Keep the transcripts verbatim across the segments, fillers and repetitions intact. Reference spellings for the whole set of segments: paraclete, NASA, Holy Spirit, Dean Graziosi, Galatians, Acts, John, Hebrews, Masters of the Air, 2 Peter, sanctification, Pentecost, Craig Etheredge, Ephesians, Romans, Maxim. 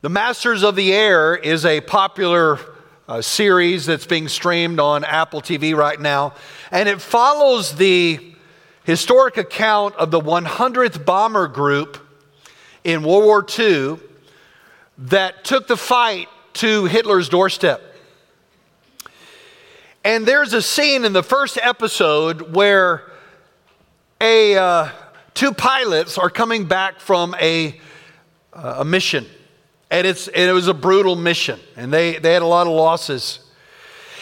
The Masters of the Air is a popular uh, series that's being streamed on Apple T V right now, and it follows the historic account of the hundredth Bomber Group in World War Two that took the fight to Hitler's doorstep. And there's a scene in the first episode where a uh, two pilots are coming back from a uh, a mission. And it's and it was a brutal mission, and they, they had a lot of losses.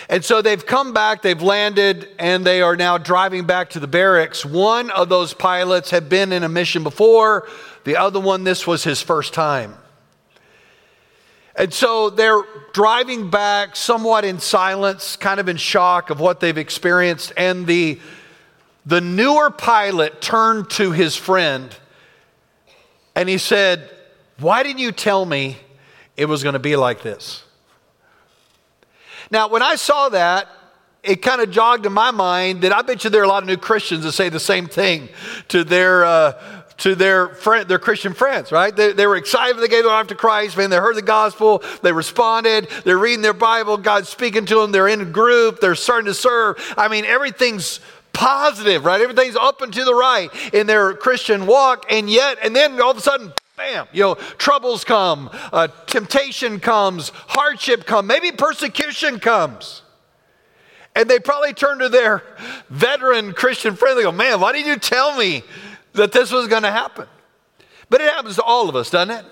And so they've come back, they've landed, and they are now driving back to the barracks. One of those pilots had been in a mission before, the other one, this was his first time. And so they're driving back somewhat in silence, kind of in shock of what they've experienced, and the, the newer pilot turned to his friend, and he said, "Why didn't you tell me it was going to be like this?" Now, when I saw that, it kind of jogged in my mind that I bet you there are a lot of new Christians that say the same thing to their uh, to their friend, their Christian friends, right? They, they were excited. They gave their life to Christ. Man, they heard the gospel. They responded. They're reading their Bible. God's speaking to them. They're in a group. They're starting to serve. I mean, everything's positive, right? Everything's up and to the right in their Christian walk. And yet, and then all of a sudden, bam, you know, troubles come, uh, temptation comes, hardship comes, maybe persecution comes. And they probably turn to their veteran Christian friend. They go, "Man, why didn't you tell me that this was going to happen?" But it happens to all of us, doesn't it?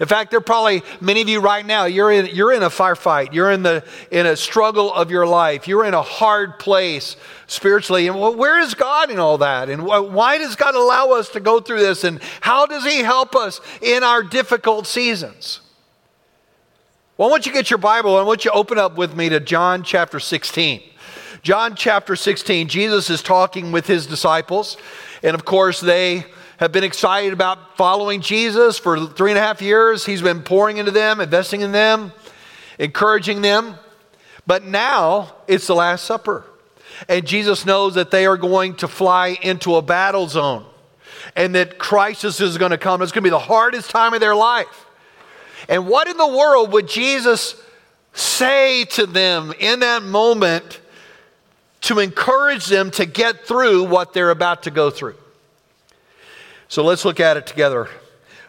In fact, there are probably many of you right now, you're in, you're in a firefight. You're in the in a struggle of your life. You're in a hard place spiritually. And well, where is God in all that? And wh- why does God allow us to go through this? And how does he help us in our difficult seasons? Well, I want you to get your Bible. I want you to open up with me to John chapter sixteen. John chapter sixteen, Jesus is talking with his disciples. And of course, they have been excited about following Jesus for three and a half years. He's been pouring into them, investing in them, encouraging them. But now it's the Last Supper. And Jesus knows that they are going to fly into a battle zone and that crisis is going to come. It's going to be the hardest time of their life. And what in the world would Jesus say to them in that moment to encourage them to get through what they're about to go through? So let's look at it together.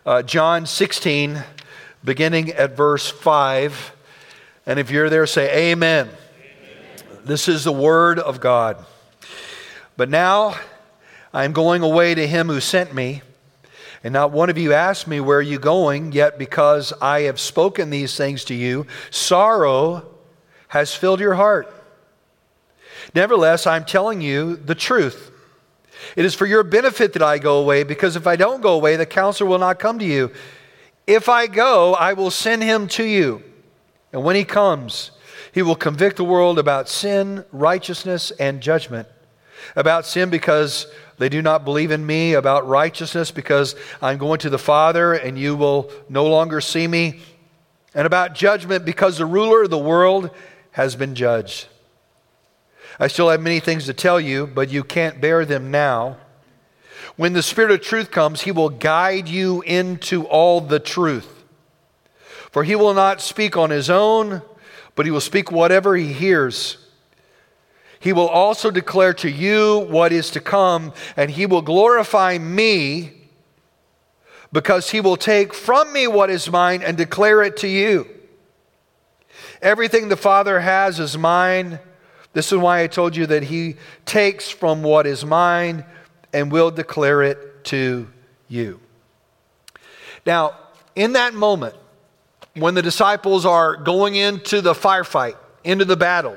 Uh, John sixteen, beginning at verse five. And if you're there, say amen. Amen. This is the word of God. "But now I am going away to him who sent me, and not one of you asked me, 'Where are you going?' Yet because I have spoken these things to you, sorrow has filled your heart. Nevertheless, I am telling you the truth. It is for your benefit that I go away, because if I don't go away, the counselor will not come to you. If I go, I will send him to you. And when he comes, he will convict the world about sin, righteousness, and judgment. About sin, because they do not believe in me. About righteousness, because I'm going to the Father, and you will no longer see me. And about judgment, because the ruler of the world has been judged. I still have many things to tell you, but you can't bear them now. When the Spirit of truth comes, he will guide you into all the truth. For he will not speak on his own, but he will speak whatever he hears. He will also declare to you what is to come, and he will glorify me, because he will take from me what is mine and declare it to you. Everything the Father has is mine. This is why I told you that he takes from what is mine and will declare it to you." Now, in that moment, when the disciples are going into the firefight, into the battle,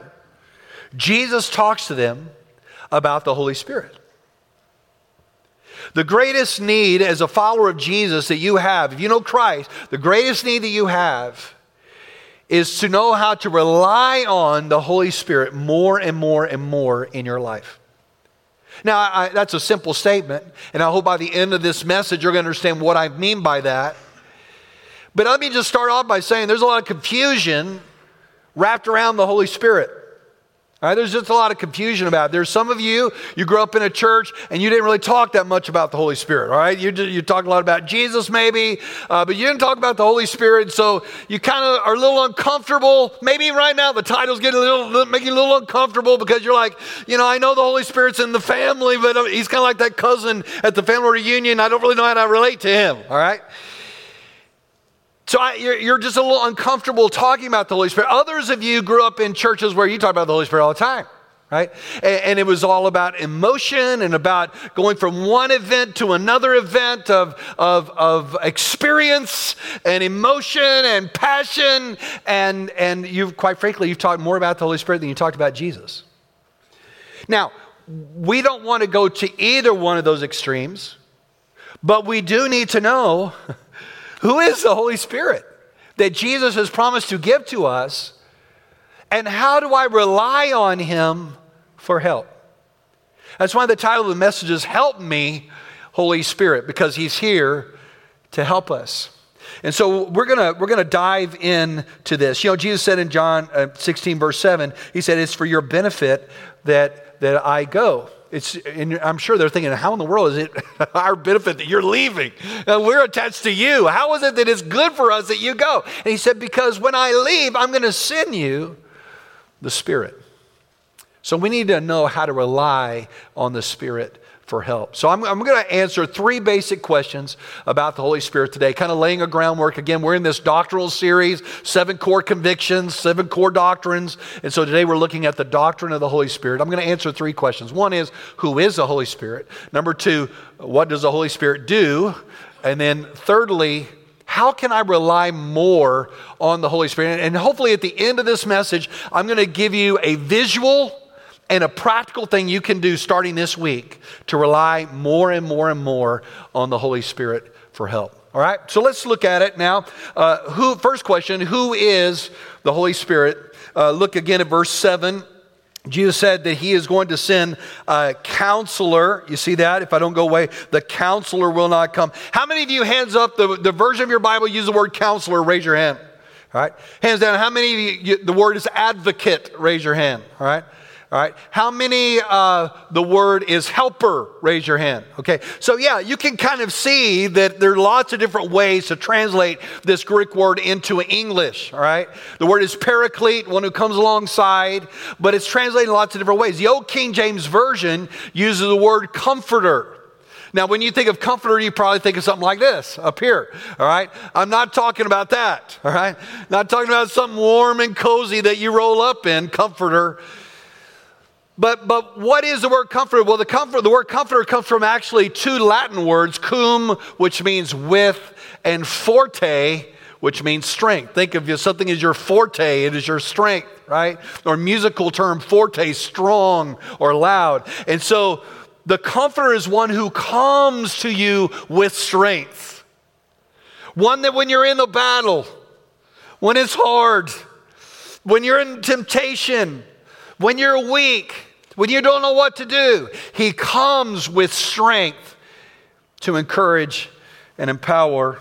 Jesus talks to them about the Holy Spirit. The greatest need as a follower of Jesus that you have, if you know Christ, the greatest need that you have is to know how to rely on the Holy Spirit more and more and more in your life. Now, I, that's a simple statement, and I hope by the end of this message you're going to understand what I mean by that. But let me just start off by saying there's a lot of confusion wrapped around the Holy Spirit. All right, there's just a lot of confusion about it. There's some of you, you grew up in a church and you didn't really talk that much about the Holy Spirit, all right? You, you talked a lot about Jesus maybe, uh, but you didn't talk about the Holy Spirit, so you kind of are a little uncomfortable. Maybe right now the title's getting a little, making you a little uncomfortable because you're like, you know, I know the Holy Spirit's in the family, but he's kind of like that cousin at the family reunion. I don't really know how to relate to him, all right? So I, you're, you're just a little uncomfortable talking about the Holy Spirit. Others of you grew up in churches where you talk about the Holy Spirit all the time, right? And, and it was all about emotion and about going from one event to another event of, of, of experience and emotion and passion. And, and you've, quite frankly, you've talked more about the Holy Spirit than you talked about Jesus. Now, we don't want to go to either one of those extremes, but we do need to know who is the Holy Spirit that Jesus has promised to give to us, and how do I rely on him for help? That's why the title of the message is Help Me, Holy Spirit, because he's here to help us. And so we're gonna we're gonna dive into this. You know, Jesus said in John sixteen, verse seven, he said, it's for your benefit that, that I go. It's, and I'm sure they're thinking, how in the world is it our benefit that you're leaving? And we're attached to you. How is it that it's good for us that you go? And he said, because when I leave, I'm going to send you the Spirit. So we need to know how to rely on the Spirit for help. So I'm, I'm going to answer three basic questions about the Holy Spirit today, kind of laying a groundwork. Again, we're in this doctrinal series, seven core convictions, seven core doctrines. And so today we're looking at the doctrine of the Holy Spirit. I'm going to answer three questions. One is, who is the Holy Spirit? Number two, what does the Holy Spirit do? And then thirdly, how can I rely more on the Holy Spirit? And hopefully at the end of this message, I'm going to give you a visual and a practical thing you can do starting this week to rely more and more and more on the Holy Spirit for help. All right, so let's look at it now. Uh, who? First question, who is the Holy Spirit? Uh, look again at verse seven. Jesus said that he is going to send a counselor. You see that? If I don't go away, the counselor will not come. How many of you, hands up, the, the version of your Bible use the word counselor, raise your hand. All right, hands down. How many of you, the word is advocate, raise your hand. All right. All right. How many, uh, the word is helper? Raise your hand. Okay. So yeah, you can kind of see that there are lots of different ways to translate this Greek word into English. All right. The word is paraclete, one who comes alongside, but it's translated in lots of different ways. The old King James Version uses the word comforter. Now, when you think of comforter, you probably think of something like this up here, all right? I'm not talking about that, all right? Not talking about something warm and cozy that you roll up in, comforter. But but what is the word comforter? Well, the comfort the word comforter comes from actually two Latin words, cum, which means with, and forte, which means strength. Think of something as your forte, it is your strength, right? Or musical term, forte, strong or loud. And so the comforter is one who comes to you with strength. One that when you're in the battle, when it's hard, when you're in temptation, when you're weak, when you don't know what to do, he comes with strength to encourage and empower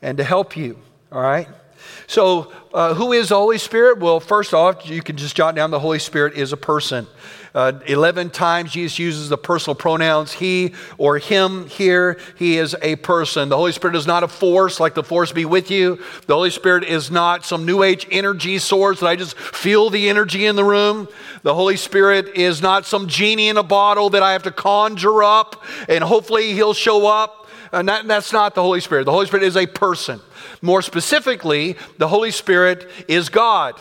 and to help you, all right? So uh, who is the Holy Spirit? Well, first off, you can just jot down the Holy Spirit is a person. Uh, eleven times Jesus uses the personal pronouns he or him here. He is a person. The Holy Spirit is not a force, like the force be with you. The Holy Spirit is not some new age energy source that I just feel the energy in the room. The Holy Spirit is not some genie in a bottle that I have to conjure up and hopefully he'll show up. And that, that's not the Holy Spirit. The Holy Spirit is a person. More specifically, the Holy Spirit is God.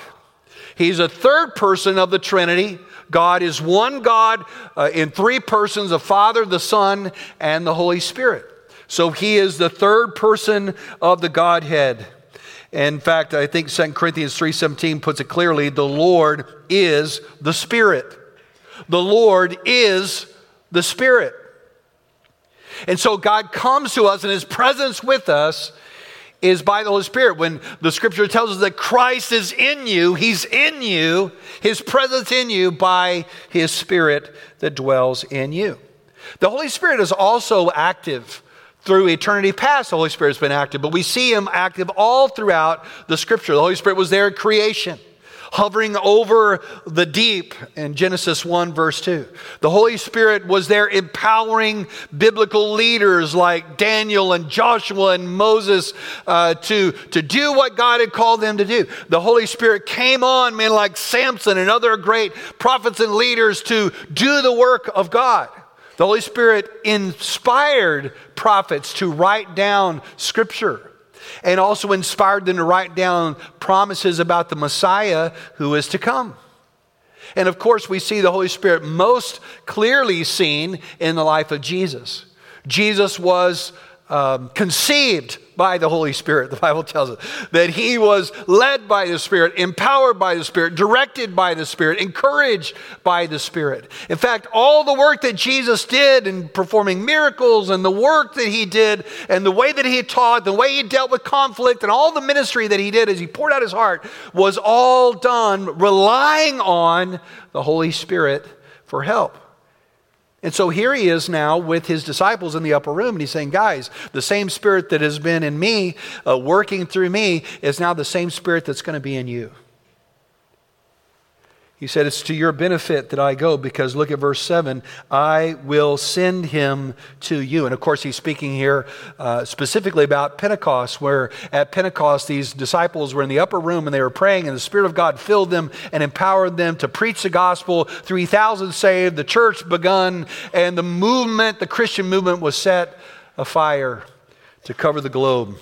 He's a third person of the Trinity. God is one God uh, in three persons, the Father, the Son, and the Holy Spirit. So he is the third person of the Godhead. In fact, I think Second Corinthians three seventeen puts it clearly, the Lord is the Spirit. The Lord is the Spirit. And so God comes to us, and his presence with us is by the Holy Spirit. When the scripture tells us that Christ is in you, he's in you, his presence in you by his Spirit that dwells in you. The Holy Spirit is also active. Through eternity past, the Holy Spirit has been active, but we see him active all throughout the scripture. The Holy Spirit was there at creation. hovering over the deep in Genesis one verse two. The Holy Spirit was there empowering biblical leaders like Daniel and Joshua and Moses uh, to, to do what God had called them to do. The Holy Spirit came on men like Samson and other great prophets and leaders to do the work of God. The Holy Spirit inspired prophets to write down scripture, and also inspired them to write down promises about the Messiah who is to come. And of course, we see the Holy Spirit most clearly seen in the life of Jesus. Jesus was um, conceived by the Holy Spirit. The Bible tells us that he was led by the Spirit, empowered by the Spirit, directed by the Spirit, encouraged by the Spirit. In fact, all the work that Jesus did in performing miracles and the work that he did and the way that he taught, the way he dealt with conflict and all the ministry that he did as he poured out his heart was all done relying on the Holy Spirit for help. And so here he is now with his disciples in the upper room, and he's saying, guys, the same Spirit that has been in me, uh, working through me, is now the same Spirit that's going to be in you. He said, it's to your benefit that I go, because look at verse seven, I will send him to you. And of course, he's speaking here uh, specifically about Pentecost, where at Pentecost, these disciples were in the upper room and they were praying, and the Spirit of God filled them and empowered them to preach the gospel. three thousand saved, the church begun, and the movement, the Christian movement, was set afire to cover the globe.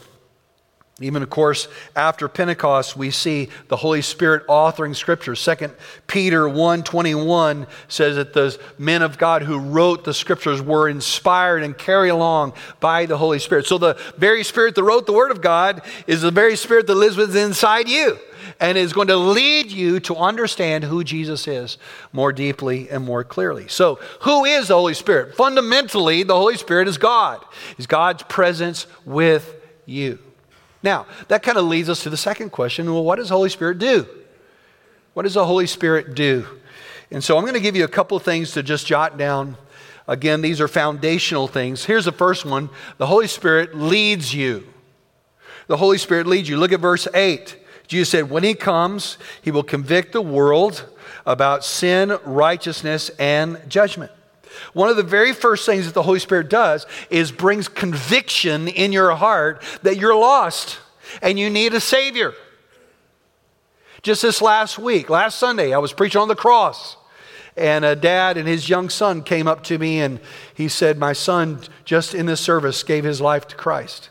Even, of course, after Pentecost, we see the Holy Spirit authoring Scripture. Second Peter one twenty-one says that the men of God who wrote the Scriptures were inspired and carried along by the Holy Spirit. So the very Spirit that wrote the Word of God is the very Spirit that lives within inside you and is going to lead you to understand who Jesus is more deeply and more clearly. So who is the Holy Spirit? Fundamentally, the Holy Spirit is God. He's God's presence with you. Now, that kind of leads us to the second question. Well, what does the Holy Spirit do? What does the Holy Spirit do? And so I'm going to give you a couple of things to just jot down. Again, these are foundational things. Here's the first one. The Holy Spirit leads you. The Holy Spirit leads you. Look at verse eight. Jesus said, when he comes, he will convict the world about sin, righteousness, and judgment. One of the very first things that the Holy Spirit does is brings conviction in your heart that you're lost and you need a Savior. Just this last week, last Sunday, I was preaching on the cross, and a dad and his young son came up to me and he said, my son just in this service gave his life to Christ.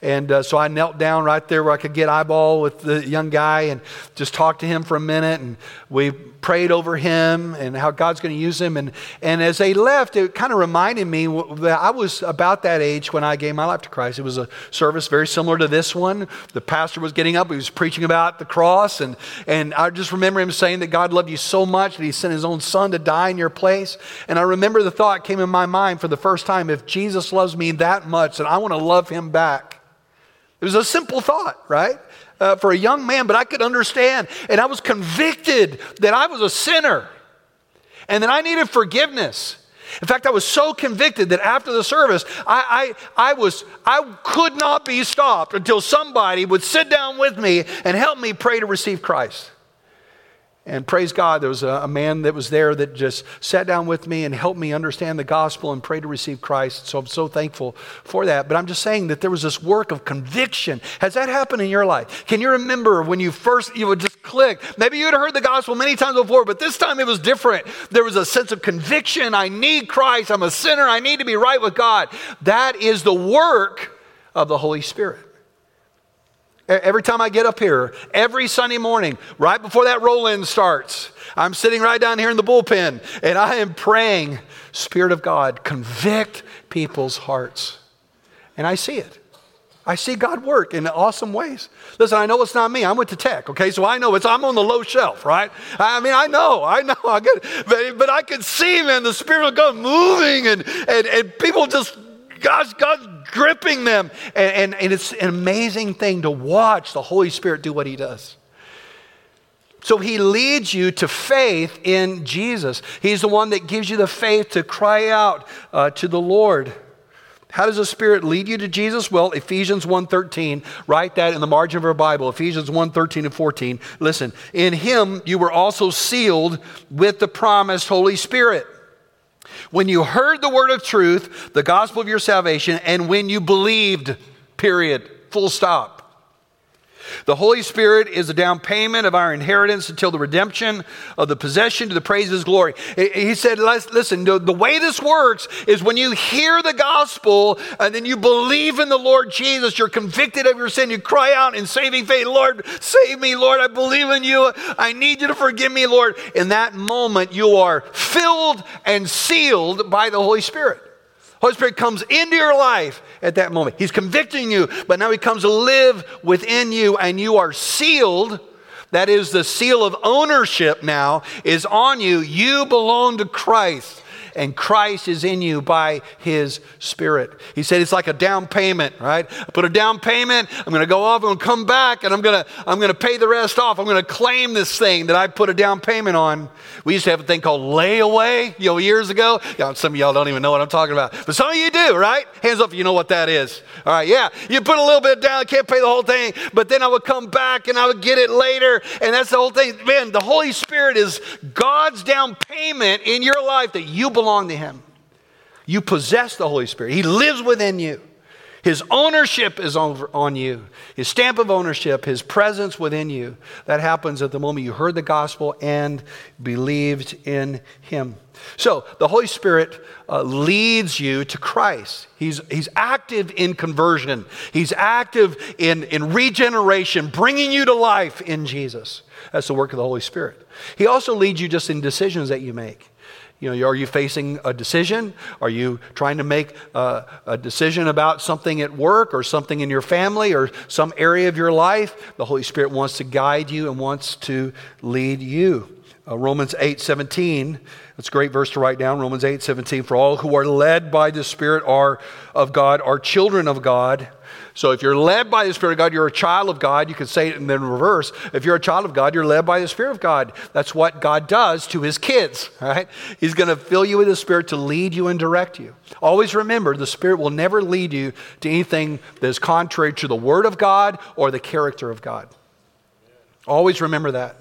And uh, so I knelt down right there where I could get eyeball with the young guy and just talked to him for a minute. And we prayed over him and how God's going to use him. And, and as they left, it kind of reminded me that I was about that age when I gave my life to Christ. It was a service very similar to this one. The pastor was getting up. He was preaching about the cross. And, and I just remember him saying that God loved you so much that he sent his own son to die in your place. And I remember the thought came in my mind for the first time, if Jesus loves me that much, then I want to love him back. It was a simple thought, right? Uh, for a young man, but I could understand. And I was convicted that I was a sinner and that I needed forgiveness. In fact, I was so convicted that after the service, I, I, I, was, I could not be stopped until somebody would sit down with me and help me pray to receive Christ. And praise God, there was a, a man that was there that just sat down with me and helped me understand the gospel and pray to receive Christ. So I'm so thankful for that. But I'm just saying that there was this work of conviction. Has that happened in your life? Can you remember when you first, you would just click? Maybe you had heard the gospel many times before, but this time it was different. There was a sense of conviction. I need Christ. I'm a sinner. I need to be right with God. That is the work of the Holy Spirit. Every time I get up here, every Sunday morning, right before that roll-in starts, I'm sitting right down here in the bullpen, and I am praying, Spirit of God, convict people's hearts. And I see it. I see God work in awesome ways. Listen, I know it's not me. I went to tech, okay? So I know it's, I'm on the low shelf, right? I mean, I know, I know. I get it. But, but I could see, man, the Spirit of God moving, and, and, and people just... God's, God's gripping them. And, and, and it's an amazing thing to watch the Holy Spirit do what he does. So he leads you to faith in Jesus. He's the one that gives you the faith to cry out uh, to the Lord. How does the Spirit lead you to Jesus? Well, Ephesians one thirteen, write that in the margin of our Bible, Ephesians one thirteen and fourteen. Listen, in him you were also sealed with the promised Holy Spirit. When you heard the word of truth, the gospel of your salvation, and when you believed, period, full stop. The Holy Spirit is the down payment of our inheritance until the redemption of the possession to the praise of his glory. He said, listen, the way this works is when you hear the gospel and then you believe in the Lord Jesus, you're convicted of your sin, you cry out in saving faith, Lord, save me, Lord, I believe in you, I need you to forgive me, Lord. In that moment, you are filled and sealed by the Holy Spirit. Holy Spirit comes into your life at that moment. He's convicting you, but now he comes to live within you and you are sealed. That is, the seal of ownership now is on you. You belong to Christ and Christ is in you by his Spirit. He said it's like a down payment, right? I put a down payment, I'm going to go off, I'm going to come back and I'm going to I'm going to pay the rest off. I'm going to claim this thing that I put a down payment on. We used to have a thing called layaway, you know, years ago. Y'all, some of y'all don't even know what I'm talking about. But some of you do, right? Hands up if you know what that is. All right, yeah. You put a little bit down, can't pay the whole thing, but then I would come back and I would get it later and that's the whole thing. Man, the Holy Spirit is God's down payment in your life that you belong to him. You possess the Holy Spirit. He lives within you. His ownership is over on you. His stamp of ownership, his presence within you. That happens at the moment you heard the gospel and believed in him. So the Holy Spirit uh, leads you to Christ. He's, he's active in conversion. He's active in, in regeneration, bringing you to life in Jesus. That's the work of the Holy Spirit. He also leads you just in decisions that you make. You know, are you facing a decision? Are you trying to make a, a decision about something at work or something in your family or some area of your life? The Holy Spirit wants to guide you and wants to lead you. Uh, Romans eight seventeen, that's a great verse to write down. Romans eight seventeen, for all who are led by the Spirit are of God, are children of God. So if you're led by the Spirit of God, you're a child of God. You could say it in the reverse. If you're a child of God, you're led by the Spirit of God. That's what God does to his kids, right? He's going to fill you with the Spirit to lead you and direct you. Always remember, the Spirit will never lead you to anything that is contrary to the Word of God or the character of God. Always remember that.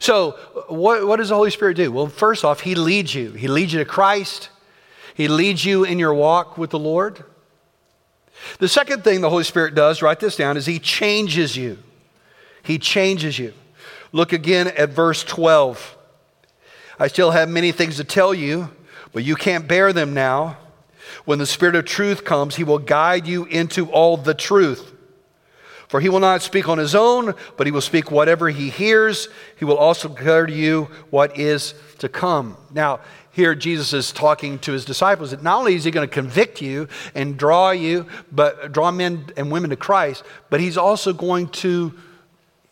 So what, what does the Holy Spirit do? Well, first off, he leads you. He leads you to Christ. He leads you in your walk with the Lord. The second thing the Holy Spirit does, write this down, is he changes you. He changes you. Look again at verse twelve. I still have many things to tell you, but you can't bear them now. When the Spirit of truth comes, he will guide you into all the truth. For he will not speak on his own, but he will speak whatever he hears. He will also declare to you what is to come. Now, here Jesus is talking to his disciples that not only is he going to convict you and draw you, but draw men and women to Christ, but he's also going to,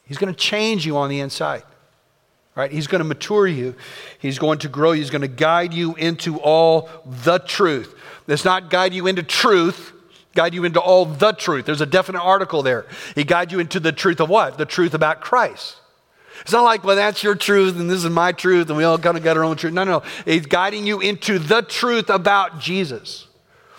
he's going to change you on the inside, right? He's going to mature you. He's going to grow you. He's going to guide you into all the truth. That's not guide you into truth, guide you into all the truth. There's a definite article there. He guides you into the truth of what? The truth about Christ. It's not like, well, that's your truth and this is my truth and we all kind of got our own truth. No, no, no. He's guiding you into the truth about Jesus,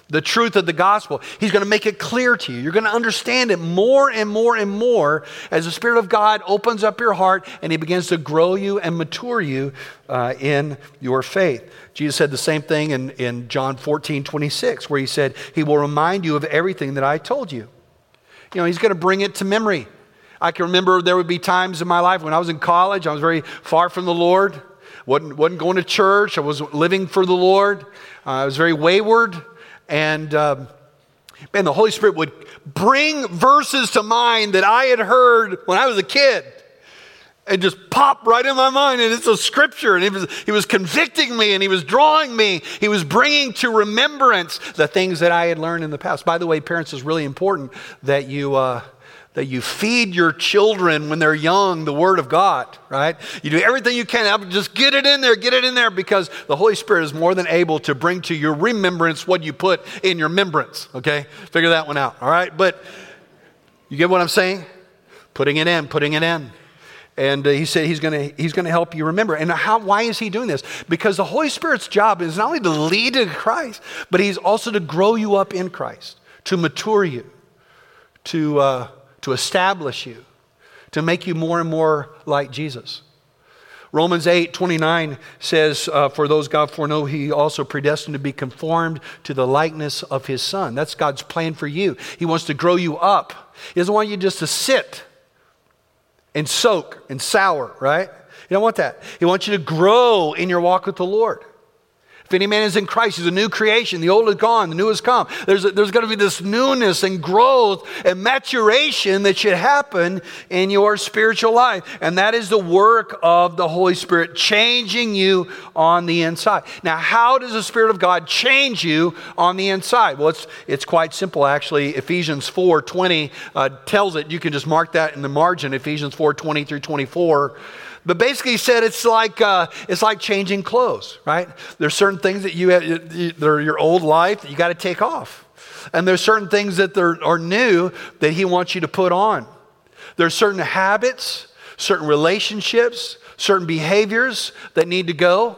the truth of the gospel. He's going to make it clear to you. You're going to understand it more and more and more as the Spirit of God opens up your heart and he begins to grow you and mature you uh, in your faith. Jesus said the same thing in, in John fourteen twenty-six, where he said, he will remind you of everything that I told you. You know, he's going to bring it to memory. I can remember there would be times in my life when I was in college, I was very far from the Lord, wasn't, wasn't going to church, I wasn't living for the Lord, uh, I was very wayward, and um, man, the Holy Spirit would bring verses to mind that I had heard when I was a kid, and just popped right in my mind, and it's a scripture, and he was, he was convicting me, and he was drawing me, he was bringing to remembrance the things that I had learned in the past. By the way, parents, it's really important that you... Uh, that you feed your children when they're young the Word of God, right? You do everything you can. Just get it in there, get it in there, because the Holy Spirit is more than able to bring to your remembrance what you put in your remembrance, okay? Figure that one out, all right? But you get what I'm saying? Putting it in, putting it in. And uh, he said he's going to he's going to help you remember. And how? Why is he doing this? Because the Holy Spirit's job is not only to lead to Christ, but he's also to grow you up in Christ, to mature you, to uh, to establish you, to make you more and more like Jesus. Romans eight twenty-nine says, uh, for those God foreknow, he also predestined to be conformed to the likeness of his Son. That's God's plan for you. He wants to grow you up. He doesn't want you just to sit and soak and sour, right? You don't want that. He wants you to grow in your walk with the Lord. If any man is in Christ, he's a new creation. The old is gone, the new has come. There's, a, there's going to be this newness and growth and maturation that should happen in your spiritual life. And that is the work of the Holy Spirit, changing you on the inside. Now, how does the Spirit of God change you on the inside? Well, it's, it's quite simple, actually. Ephesians four twenty uh, tells it. You can just mark that in the margin, Ephesians four twenty through twenty-four. But basically, he said it's like uh, it's like changing clothes, right? There's certain things that you have, that are your old life that you got to take off, and there's certain things that are new that he wants you to put on. There's certain habits, certain relationships, certain behaviors that need to go,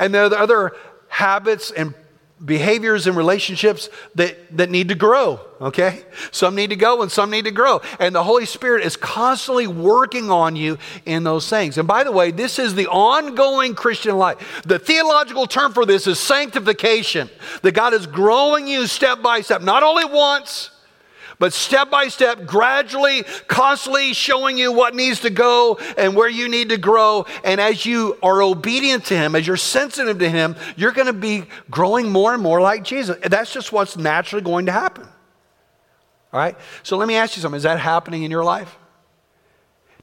and there are the other habits and behaviors and relationships that, that need to grow, okay? Some need to go and some need to grow. And the Holy Spirit is constantly working on you in those things. And by the way, this is the ongoing Christian life. The theological term for this is sanctification, that God is growing you step by step, not only once, but step by step, gradually, constantly showing you what needs to go and where you need to grow. And as you are obedient to him, as you're sensitive to him, you're going to be growing more and more like Jesus. That's just what's naturally going to happen. All right? So let me ask you something. Is that happening in your life?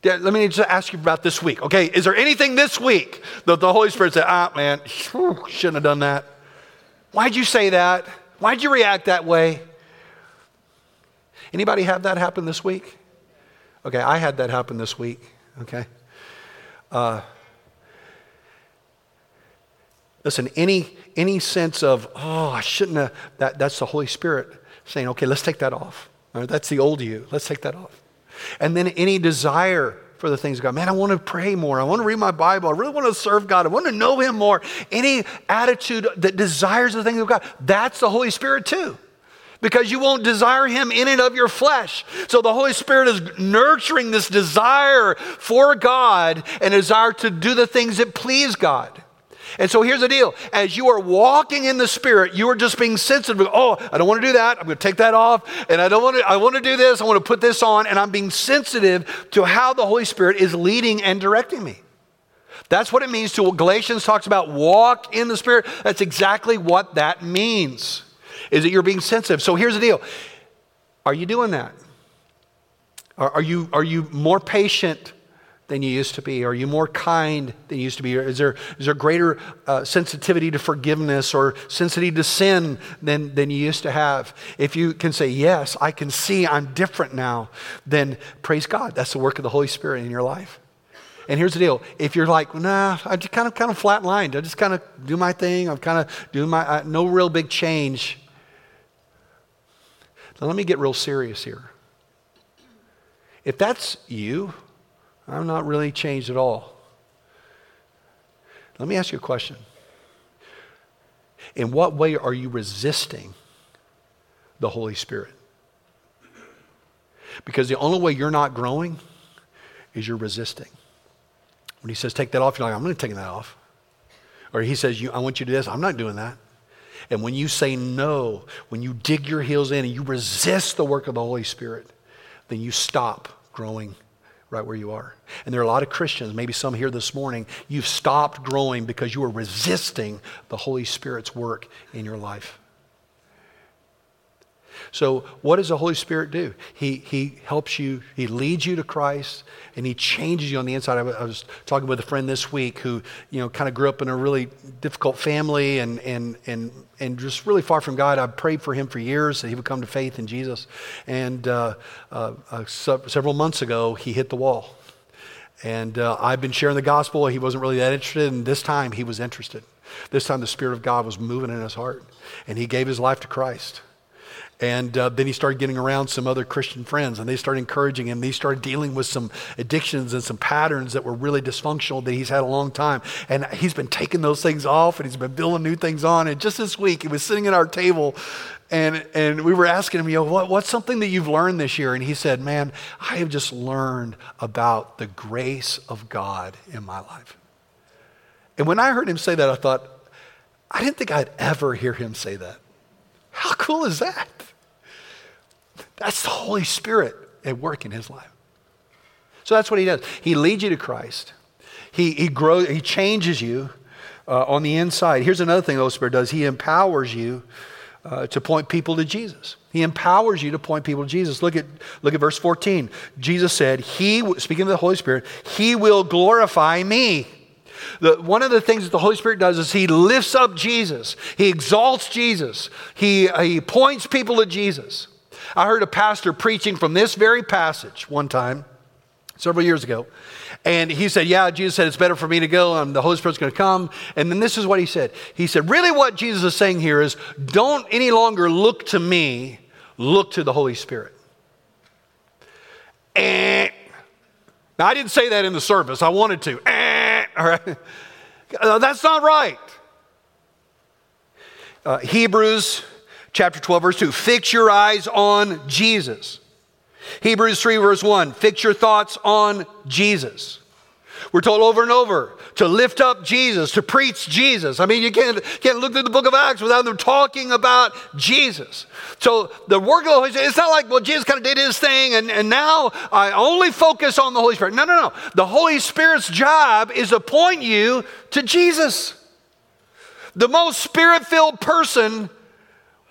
Let me just ask you about this week. Okay, is there anything this week that the Holy Spirit said, ah, man, shouldn't have done that. Why'd you say that? Why'd you react that way? Anybody have that happen this week? Okay, I had that happen this week, okay? Uh, listen, any any sense of, oh, I shouldn't have, that, that's the Holy Spirit saying, okay, let's take that off. All right, that's the old you, let's take that off. And then any desire for the things of God. Man, I want to pray more. I want to read my Bible. I really want to serve God. I want to know him more. Any attitude that desires the things of God, that's the Holy Spirit too. Because you won't desire him in and of your flesh. So the Holy Spirit is nurturing this desire for God and desire to do the things that please God. And so here's the deal. As you are walking in the Spirit, you are just being sensitive. Oh, I don't want to do that. I'm going to take that off. And I don't want to, I want to do this. I want to put this on. And I'm being sensitive to how the Holy Spirit is leading and directing me. That's what it means to what Galatians talks about, walk in the Spirit. That's exactly what that means. Is that you're being sensitive. So here's the deal. Are you doing that? Are, are you are you more patient than you used to be? Are you more kind than you used to be? Is there is there greater uh, sensitivity to forgiveness or sensitivity to sin than, than you used to have? If you can say, yes, I can see I'm different now, then praise God. That's the work of the Holy Spirit in your life. And here's the deal. If you're like, nah, I just kind of kind of flatlined. I just kind of do my thing. I'm kind of doing my, uh, no real big change. Now, let me get real serious here. If that's you, I'm not really changed at all. Let me ask you a question. In what way are you resisting the Holy Spirit? Because the only way you're not growing is you're resisting. When he says, take that off, you're like, I'm not taking that off. Or he says, you, I want you to do this. I'm not doing that. And when you say no, when you dig your heels in and you resist the work of the Holy Spirit, then you stop growing right where you are. And there are a lot of Christians, maybe some here this morning, you've stopped growing because you are resisting the Holy Spirit's work in your life. So what does the Holy Spirit do? He he helps you, he leads you to Christ, and he changes you on the inside. I was, I was talking with a friend this week who, you know, kind of grew up in a really difficult family and and and and just really far from God. I prayed for him for years that he would come to faith in Jesus. And uh, uh, uh, several months ago, he hit the wall. And uh, I've been sharing the gospel. He wasn't really that interested, and this time he was interested. This time the Spirit of God was moving in his heart, and he gave his life to Christ. And uh, then he started getting around some other Christian friends, and they started encouraging him. They started dealing with some addictions and some patterns that were really dysfunctional that he's had a long time. And he's been taking those things off, and he's been building new things on. And just this week, he was sitting at our table, and and we were asking him, you know, what, what's something that you've learned this year? And he said, man, I have just learned about the grace of God in my life. And when I heard him say that, I thought, I didn't think I'd ever hear him say that. How cool is that? That's the Holy Spirit at work in his life. So that's what he does. He leads you to Christ. He he grows, he changes you uh, on the inside. Here's another thing the Holy Spirit does. He empowers you uh, to point people to Jesus. He empowers you to point people to Jesus. Look at look at verse fourteen. Jesus said, "He," speaking of the Holy Spirit, "He will glorify me." The, one of the things that the Holy Spirit does is he lifts up Jesus. He exalts Jesus. He, he points people to Jesus. I heard a pastor preaching from this very passage one time, several years ago. And he said, yeah, Jesus said, it's better for me to go. Um, the Holy Spirit's going to come. And then this is what he said. He said, really what Jesus is saying here is, don't any longer look to me, look to the Holy Spirit. Eh. Now, I didn't say that in the service. I wanted to. Eh. All right, that's not right. Uh, Hebrews chapter twelve, verse two, fix your eyes on Jesus. Hebrews three, verse one, fix your thoughts on Jesus. We're told over and over to lift up Jesus, to preach Jesus. I mean, you can't, can't look through the book of Acts without them talking about Jesus. So the work of the Holy Spirit, it's not like, well, Jesus kind of did his thing and, and now I only focus on the Holy Spirit. No, no, no. The Holy Spirit's job is to point you to Jesus. The most Spirit-filled person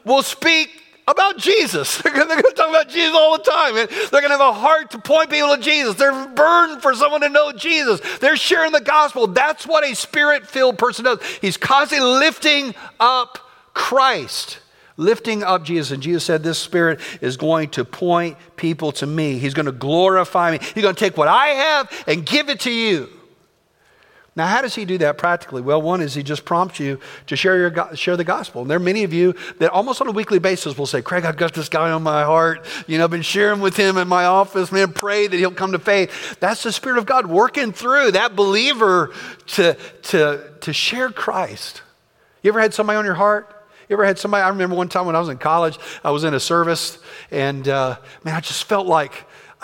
will speak about Jesus. They're going to talk about Jesus all the time. And they're going to have a heart to point people to Jesus. They're burdened for someone to know Jesus. They're sharing the gospel. That's what a Spirit-filled person does. He's constantly lifting up Christ, lifting up Jesus. And Jesus said, this Spirit is going to point people to me. He's going to glorify me. He's going to take what I have and give it to you. Now, how does he do that practically? Well, one is he just prompts you to share your share the gospel. And there are many of you that almost on a weekly basis will say, Craig, I've got this guy on my heart. You know, I've been sharing with him in my office. Man, pray that he'll come to faith. That's the Spirit of God working through that believer to, to, to share Christ. You ever had somebody on your heart? You ever had somebody? I remember one time when I was in college, I was in a service and, uh, man, I just felt like,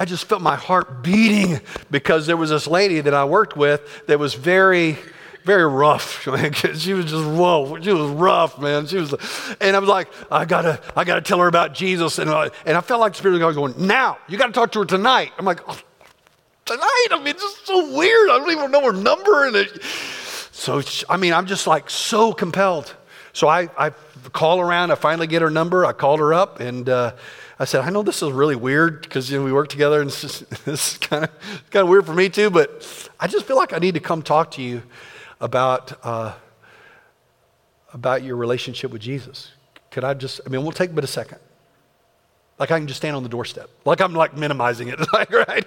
I just felt my heart beating because there was this lady that I worked with that was very, very rough. She was just, whoa, she was rough, man. She was, and I was like, I gotta, I gotta tell her about Jesus. And I, and I felt like the Spirit of God was going, now, you gotta talk to her tonight. I'm like, oh, tonight? I mean, it's just so weird. I don't even know her number. And so, I mean, I'm just like so compelled. So I, I call around, I finally get her number. I called her up and, uh, I said, I know this is really weird because you know, we work together and it's, just, it's kind of kind of weird for me too, but I just feel like I need to come talk to you about uh, about your relationship with Jesus. Could I just, I mean, we'll take but a second. Like I can just stand on the doorstep. Like I'm like minimizing it, like, right?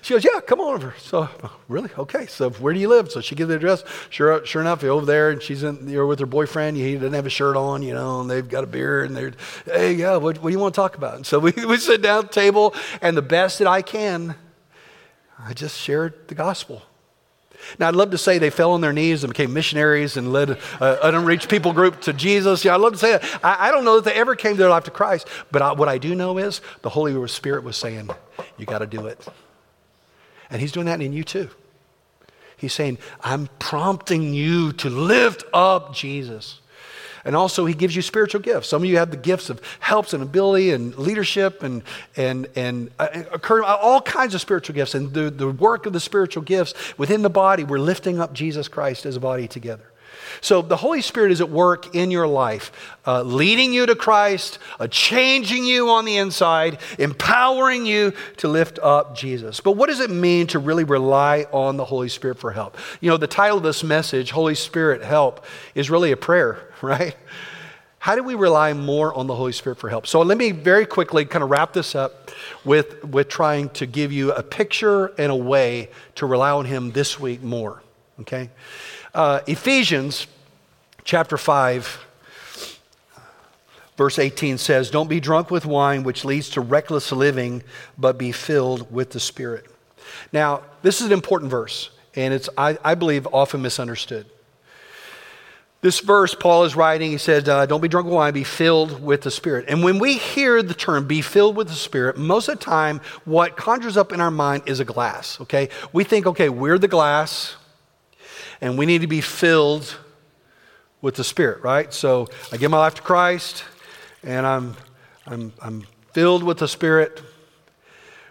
She goes, yeah, come on over. So, oh, really? Okay, so where do you live? So she gives the address. Sure sure enough, you're over there and she's in, you're with her boyfriend. He doesn't have a shirt on, you know, and they've got a beer and they're, hey, yeah, what, what do you want to talk about? And so we, we sit down at the table and the best that I can, I just shared the gospel. Now, I'd love to say they fell on their knees and became missionaries and led uh, an unreached people group to Jesus. Yeah, I'd love to say that. I, I don't know that they ever came to their life to Christ, but I, what I do know is the Holy Spirit was saying, you got to do it. And he's doing that in you too. He's saying, I'm prompting you to lift up Jesus. And also he gives you spiritual gifts. Some of you have the gifts of helps and ability and leadership and and and encouragement, all kinds of spiritual gifts. And the, the work of the spiritual gifts within the body, we're lifting up Jesus Christ as a body together. So the Holy Spirit is at work in your life, uh, leading you to Christ, uh, changing you on the inside, empowering you to lift up Jesus. But what does it mean to really rely on the Holy Spirit for help? You know, the title of this message, Holy Spirit Help, is really a prayer, right? How do we rely more on the Holy Spirit for help? So let me very quickly kind of wrap this up with, with trying to give you a picture and a way to rely on him this week more, okay? Uh, Ephesians chapter five, Verse eighteen says, "Don't be drunk with wine, which leads to reckless living, but be filled with the Spirit." Now, this is an important verse, and it's, I, I believe, often misunderstood. This verse, Paul is writing, he says, uh, don't be drunk with wine, be filled with the Spirit. And when we hear the term, be filled with the Spirit, most of the time, what conjures up in our mind is a glass, okay? We think, okay, we're the glass, and we need to be filled with the Spirit, right? So I give my life to Christ, and I'm, I'm, I'm filled with the Spirit.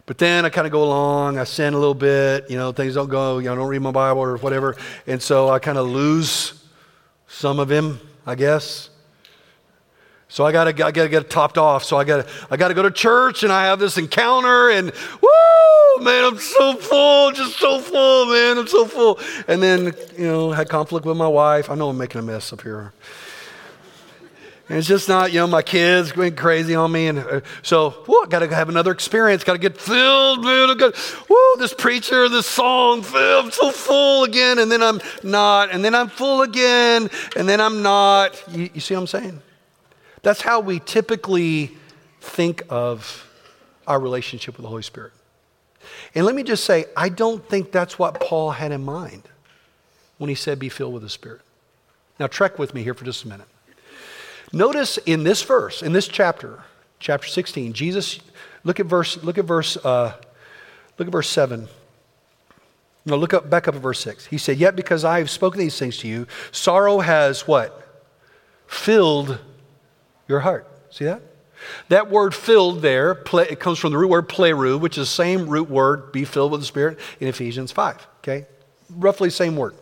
But then I kind of go along, I sin a little bit, you know, things don't go, you know, I don't read my Bible or whatever, and so I kind of lose some of him, I guess. So I gotta, I gotta get topped off. So I gotta, I gotta go to church, and I have this encounter, and woo, man, I'm so full, just so full, man, I'm so full. And then, you know, had conflict with my wife. I know I'm making a mess up here. And it's just not, you know, my kids going crazy on me, and so woo, I gotta have another experience. Gotta get filled, man. I got, woo, this preacher, this song, filled, I'm so full again, and then I'm not, and then I'm full again, and then I'm not. You, you see what I'm saying? That's how we typically think of our relationship with the Holy Spirit. And let me just say, I don't think that's what Paul had in mind when he said, "Be filled with the Spirit." Now, trek with me here for just a minute. Notice in this verse, in this chapter, chapter sixteen, Jesus, look at verse, look at verse, uh, look at verse seven. No, look up, back up at verse six. He said, "Yet because I have spoken these things to you, sorrow has what? Filled your heart." See that? That word "filled" there, play, it comes from the root word "plerou," which is the same root word, "be filled with the Spirit," in Ephesians five, okay? Roughly same word.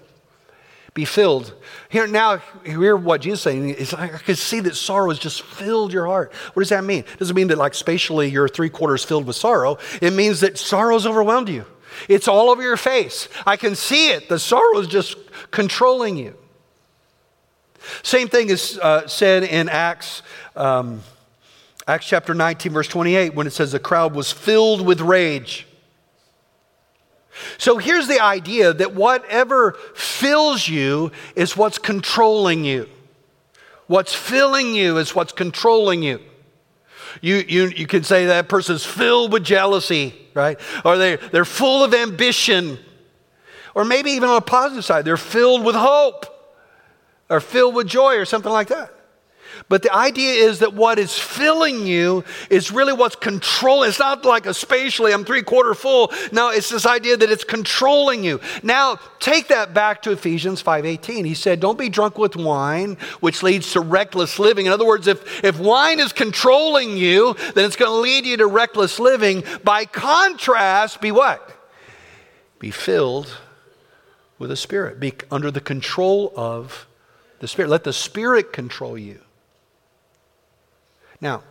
Be filled. Here now, hear what Jesus is saying. It's like, I can see that sorrow has just filled your heart. What does that mean? It doesn't mean that like spatially you're three quarters filled with sorrow. It means that sorrow's overwhelmed you. It's all over your face. I can see it. The sorrow is just controlling you. Same thing is uh, said in Acts, um, Acts chapter nineteen, verse twenty-eight, when it says the crowd was filled with rage. So here's the idea that whatever fills you is what's controlling you. What's filling you is what's controlling you. You, you, you can say that person's filled with jealousy, right? Or they, they're full of ambition. Or maybe even on a positive side, they're filled with hope or filled with joy or something like that. But the idea is that what is filling you is really what's controlling. It's not like a spatially, I'm three-quarter full. No, it's this idea that it's controlling you. Now, take that back to Ephesians five eighteen. He said, don't be drunk with wine, which leads to reckless living. In other words, if, if wine is controlling you, then it's going to lead you to reckless living. By contrast, be what? Be filled with the Spirit. Be under the control of the Spirit. Let the Spirit control you. Now,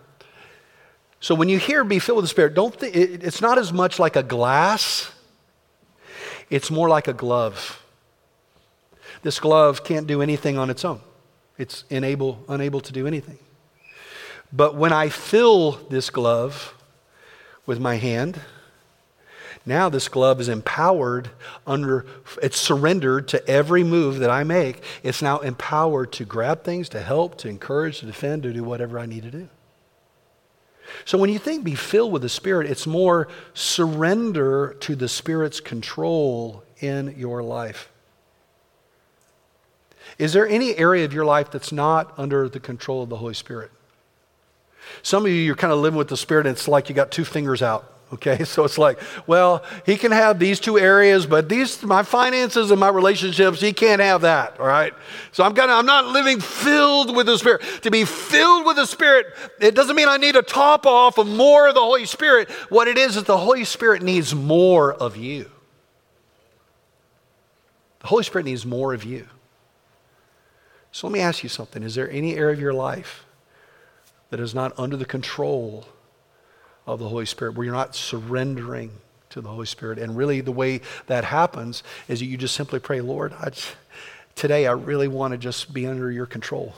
so when you hear "be filled with the Spirit," don't th- it, it's not as much like a glass. It's more like a glove. This glove can't do anything on its own. It's unable, unable to do anything. But when I fill this glove with my hand, now this glove is empowered under, it's surrendered to every move that I make. It's now empowered to grab things, to help, to encourage, to defend, to do whatever I need to do. So when you think "be filled with the Spirit," it's more surrender to the Spirit's control in your life. Is there any area of your life that's not under the control of the Holy Spirit? Some of you, you're kind of living with the Spirit and it's like you got two fingers out. Okay, so it's like, well, he can have these two areas, but these, my finances and my relationships, he can't have that, all right? So I'm gonna, I'm not living filled with the Spirit. To be filled with the Spirit, it doesn't mean I need a top off of more of the Holy Spirit. What it is is the Holy Spirit needs more of you. The Holy Spirit needs more of you. So let me ask you something. Is there any area of your life that is not under the control of of the Holy Spirit, where you're not surrendering to the Holy Spirit? And really the way that happens is that you just simply pray, "Lord, I, today I really want to just be under your control.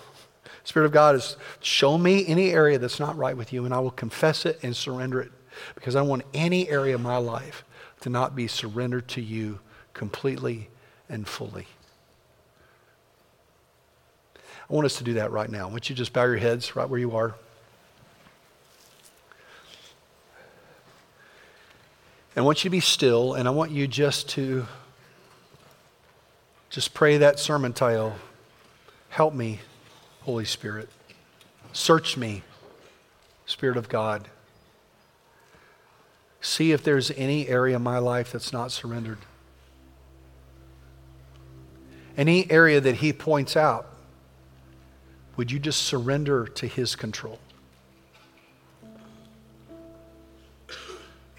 Spirit of God, is show me any area that's not right with you, and I will confess it and surrender it, because I want any area of my life to not be surrendered to you completely and fully." I want us to do that right now. I want you to just bow your heads right where you are. I want you to be still, and I want you just to just pray that sermon title. Help me, Holy Spirit. Search me, Spirit of God. See if there's any area of my life that's not surrendered. Any area that he points out, would you just surrender to his control?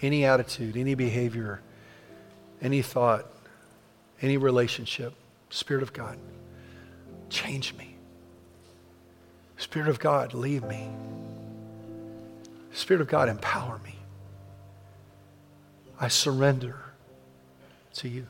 Any attitude, any behavior, any thought, any relationship, Spirit of God, change me. Spirit of God, lead me. Spirit of God, empower me. I surrender to you.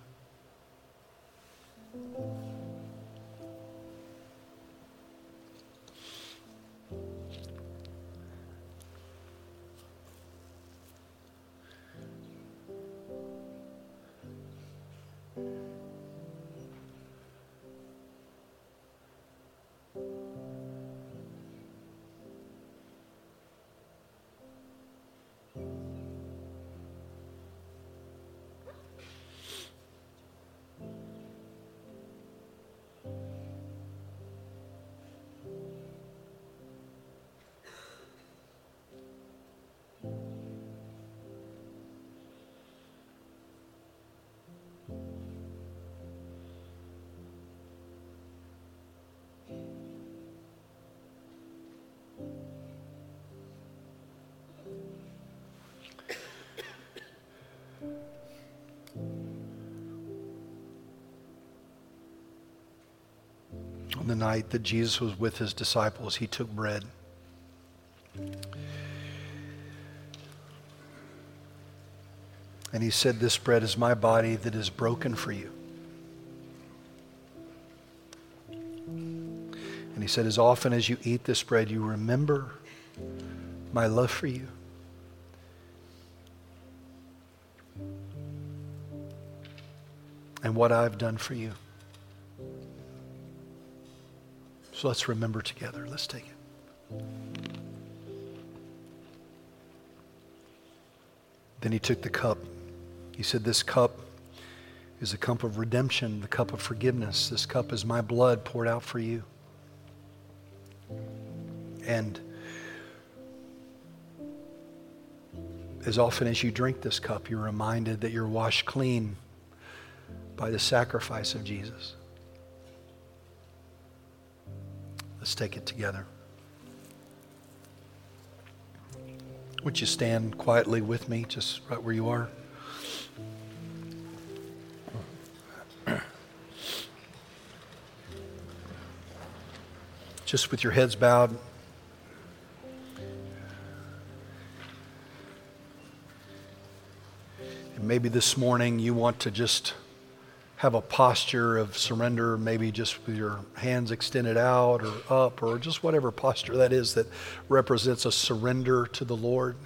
The night that Jesus was with his disciples, he took bread. And he said, "This bread is my body that is broken for you." And he said, "As often as you eat this bread, you remember my love for you." And what I've done for you. So let's remember together. Let's take it. Then he took the cup. He said, "This cup is a cup of redemption, the cup of forgiveness. This cup is my blood poured out for you." And as often as you drink this cup, you're reminded that you're washed clean by the sacrifice of Jesus. Let's take it together. Would you stand quietly with me, just right where you are? Just with your heads bowed. And maybe this morning you want to just have a posture of surrender, maybe just with your hands extended out or up or just whatever posture that is that represents a surrender to the Lord.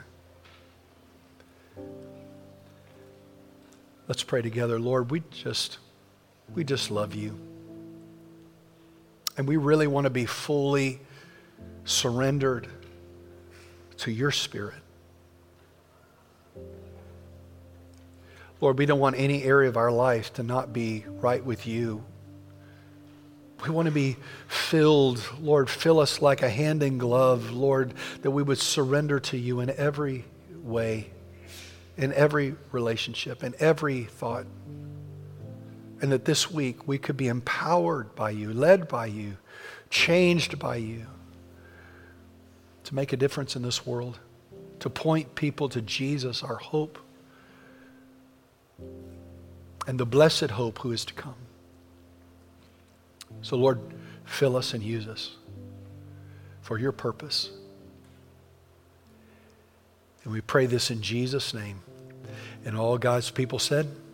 Let's pray together. Lord, we just, we just love you. And we really want to be fully surrendered to your Spirit. Lord, we don't want any area of our life to not be right with you. We want to be filled. Lord, fill us like a hand in glove, Lord, that we would surrender to you in every way, in every relationship, in every thought. And that this week we could be empowered by you, led by you, changed by you to make a difference in this world, to point people to Jesus, our hope, and the blessed hope who is to come. So Lord, fill us and use us for your purpose. And we pray this in Jesus' name. And all God's people said,